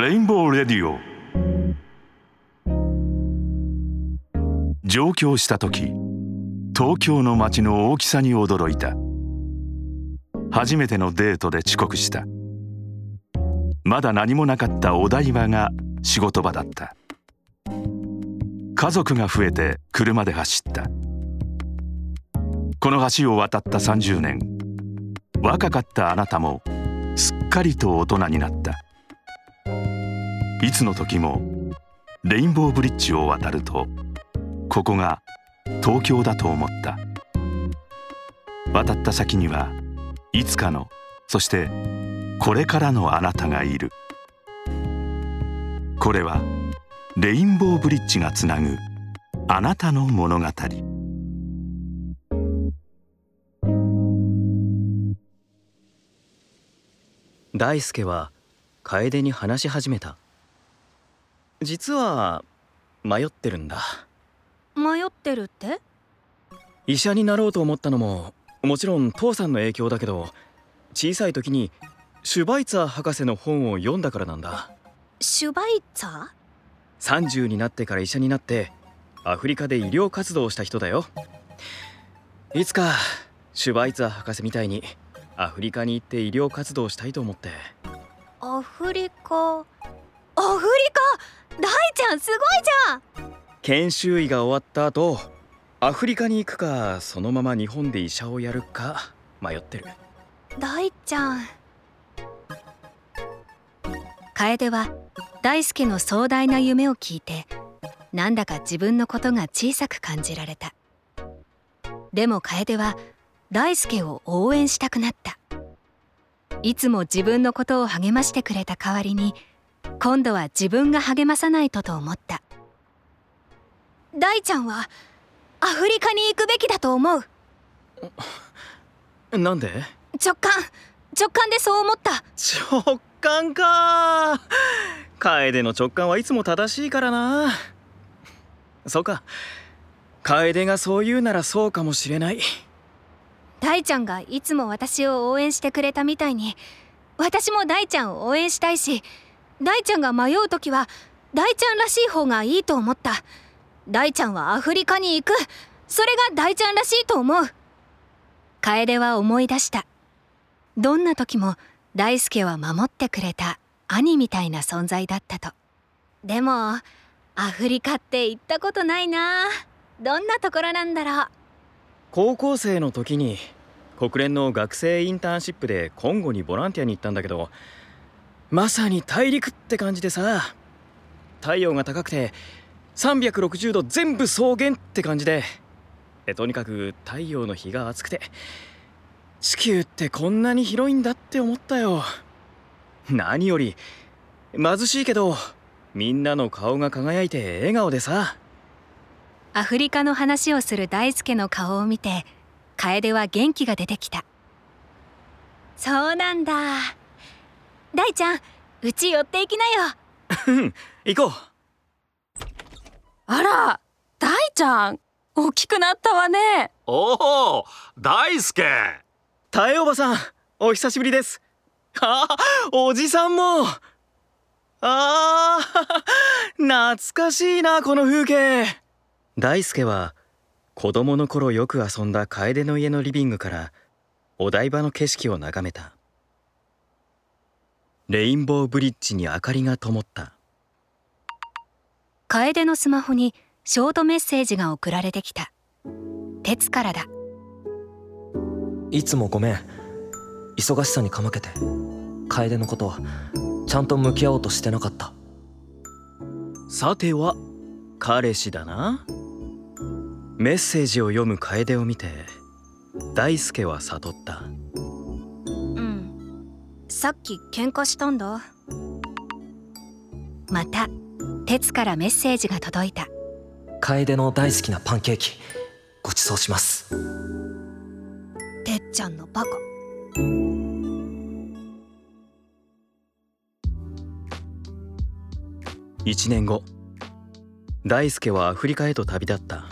レインボーレディオ。上京した時、東京の街の大きさに驚いた。初めてのデートで遅刻した。まだ何もなかったお台場が仕事場だった。家族が増えて車で走った。この橋を渡った30年、若かったあなたもすっかりと大人になった。いつの時もレインボーブリッジを渡ると、ここが東京だと思った。渡った先には、いつかの、そしてこれからのあなたがいる。これはレインボーブリッジがつなぐあなたの物語。大輔は楓に話し始めた。実は迷ってるんだ。迷ってるって？医者になろうと思ったのももちろん父さんの影響だけど、小さい時にシュバイツァー博士の本を読んだからなんだ。シュバイツァー？30になってから医者になってアフリカで医療活動をした人だよ。いつかシュバイツァー博士みたいにアフリカに行って医療活動をしたいと思って。アフリカ、大ちゃんすごいじゃん。研修医が終わった後、アフリカに行くかそのまま日本で医者をやるか迷ってる。大ちゃん。楓は大輔の壮大な夢を聞いて、なんだか自分のことが小さく感じられた。でも楓は大輔を応援したくなった。いつも自分のことを励ましてくれた代わりに、今度は自分が励まさないとと思った。大ちゃんはアフリカに行くべきだと思う。なんで？直感でそう思った。直感か。楓の直感はいつも正しいからな。そうか、楓がそう言うならそうかもしれない。大ちゃんがいつも私を応援してくれたみたいに、私も大ちゃんを応援したいし、大ちゃんが迷うときは大ちゃんらしい方がいいと思った。大ちゃんはアフリカに行く。それが大ちゃんらしいと思う。楓は思い出した。どんな時も大輔は守ってくれた兄みたいな存在だったと。でもアフリカって行ったことないな。どんなところなんだろう。高校生の時に国連の学生インターンシップでコンゴにボランティアに行ったんだけど、まさに大陸って感じでさ、太陽が高くて360度全部草原って感じで、とにかく太陽の日が熱くて、地球ってこんなに広いんだって思ったよ。何より貧しいけどみんなの顔が輝いて笑顔でさ。アフリカの話をする大輔の顔を見て、楓は元気が出てきた。そうなんだ。大ちゃん、うち寄っていきなよ。行こう。あら、大ちゃん大きくなったわね。おお、大輔。タエおばさん、お久しぶりです。おじさんも。懐かしいな、この風景。大輔は子供の頃よく遊んだ楓の家のリビングからお台場の景色を眺めた。レインボーブリッジに明かりが灯った。楓のスマホにショートメッセージが送られてきた。鉄からだ。いつもごめん。忙しさにかまけて楓のことはちゃんと向き合おうとしてなかった。さては彼氏だな。メッセージを読む楓を見て大輔は悟った。さっき喧嘩したんだ。また鉄からメッセージが届いた。楓の大好きなパンケーキごちそうします。てっちゃんのバカ。1年後、大輔はアフリカへと旅立った。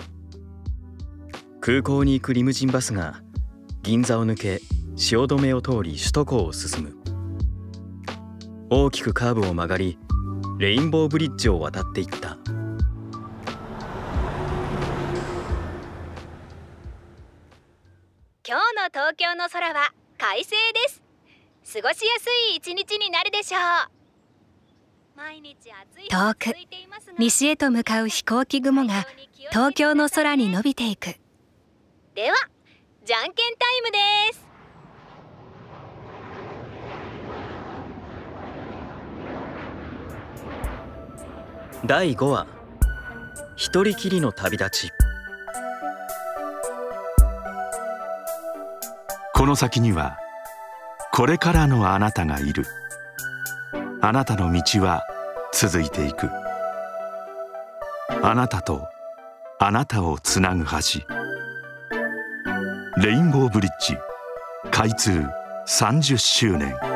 空港に行くリムジンバスが銀座を抜け、汐留を通り首都高を進む。大きくカーブを曲がり、レインボーブリッジを渡っていった。今日の東京の空は快晴です。過ごしやすい一日になるでしょう。遠く西へと向かう飛行機雲が東京の空に伸びていく。ではじゃんけんタイムです。第5話、一人きりの旅立ち。この先にはこれからのあなたがいる。あなたの道は続いていく。あなたとあなたをつなぐ橋、レインボーブリッジ開通30周年。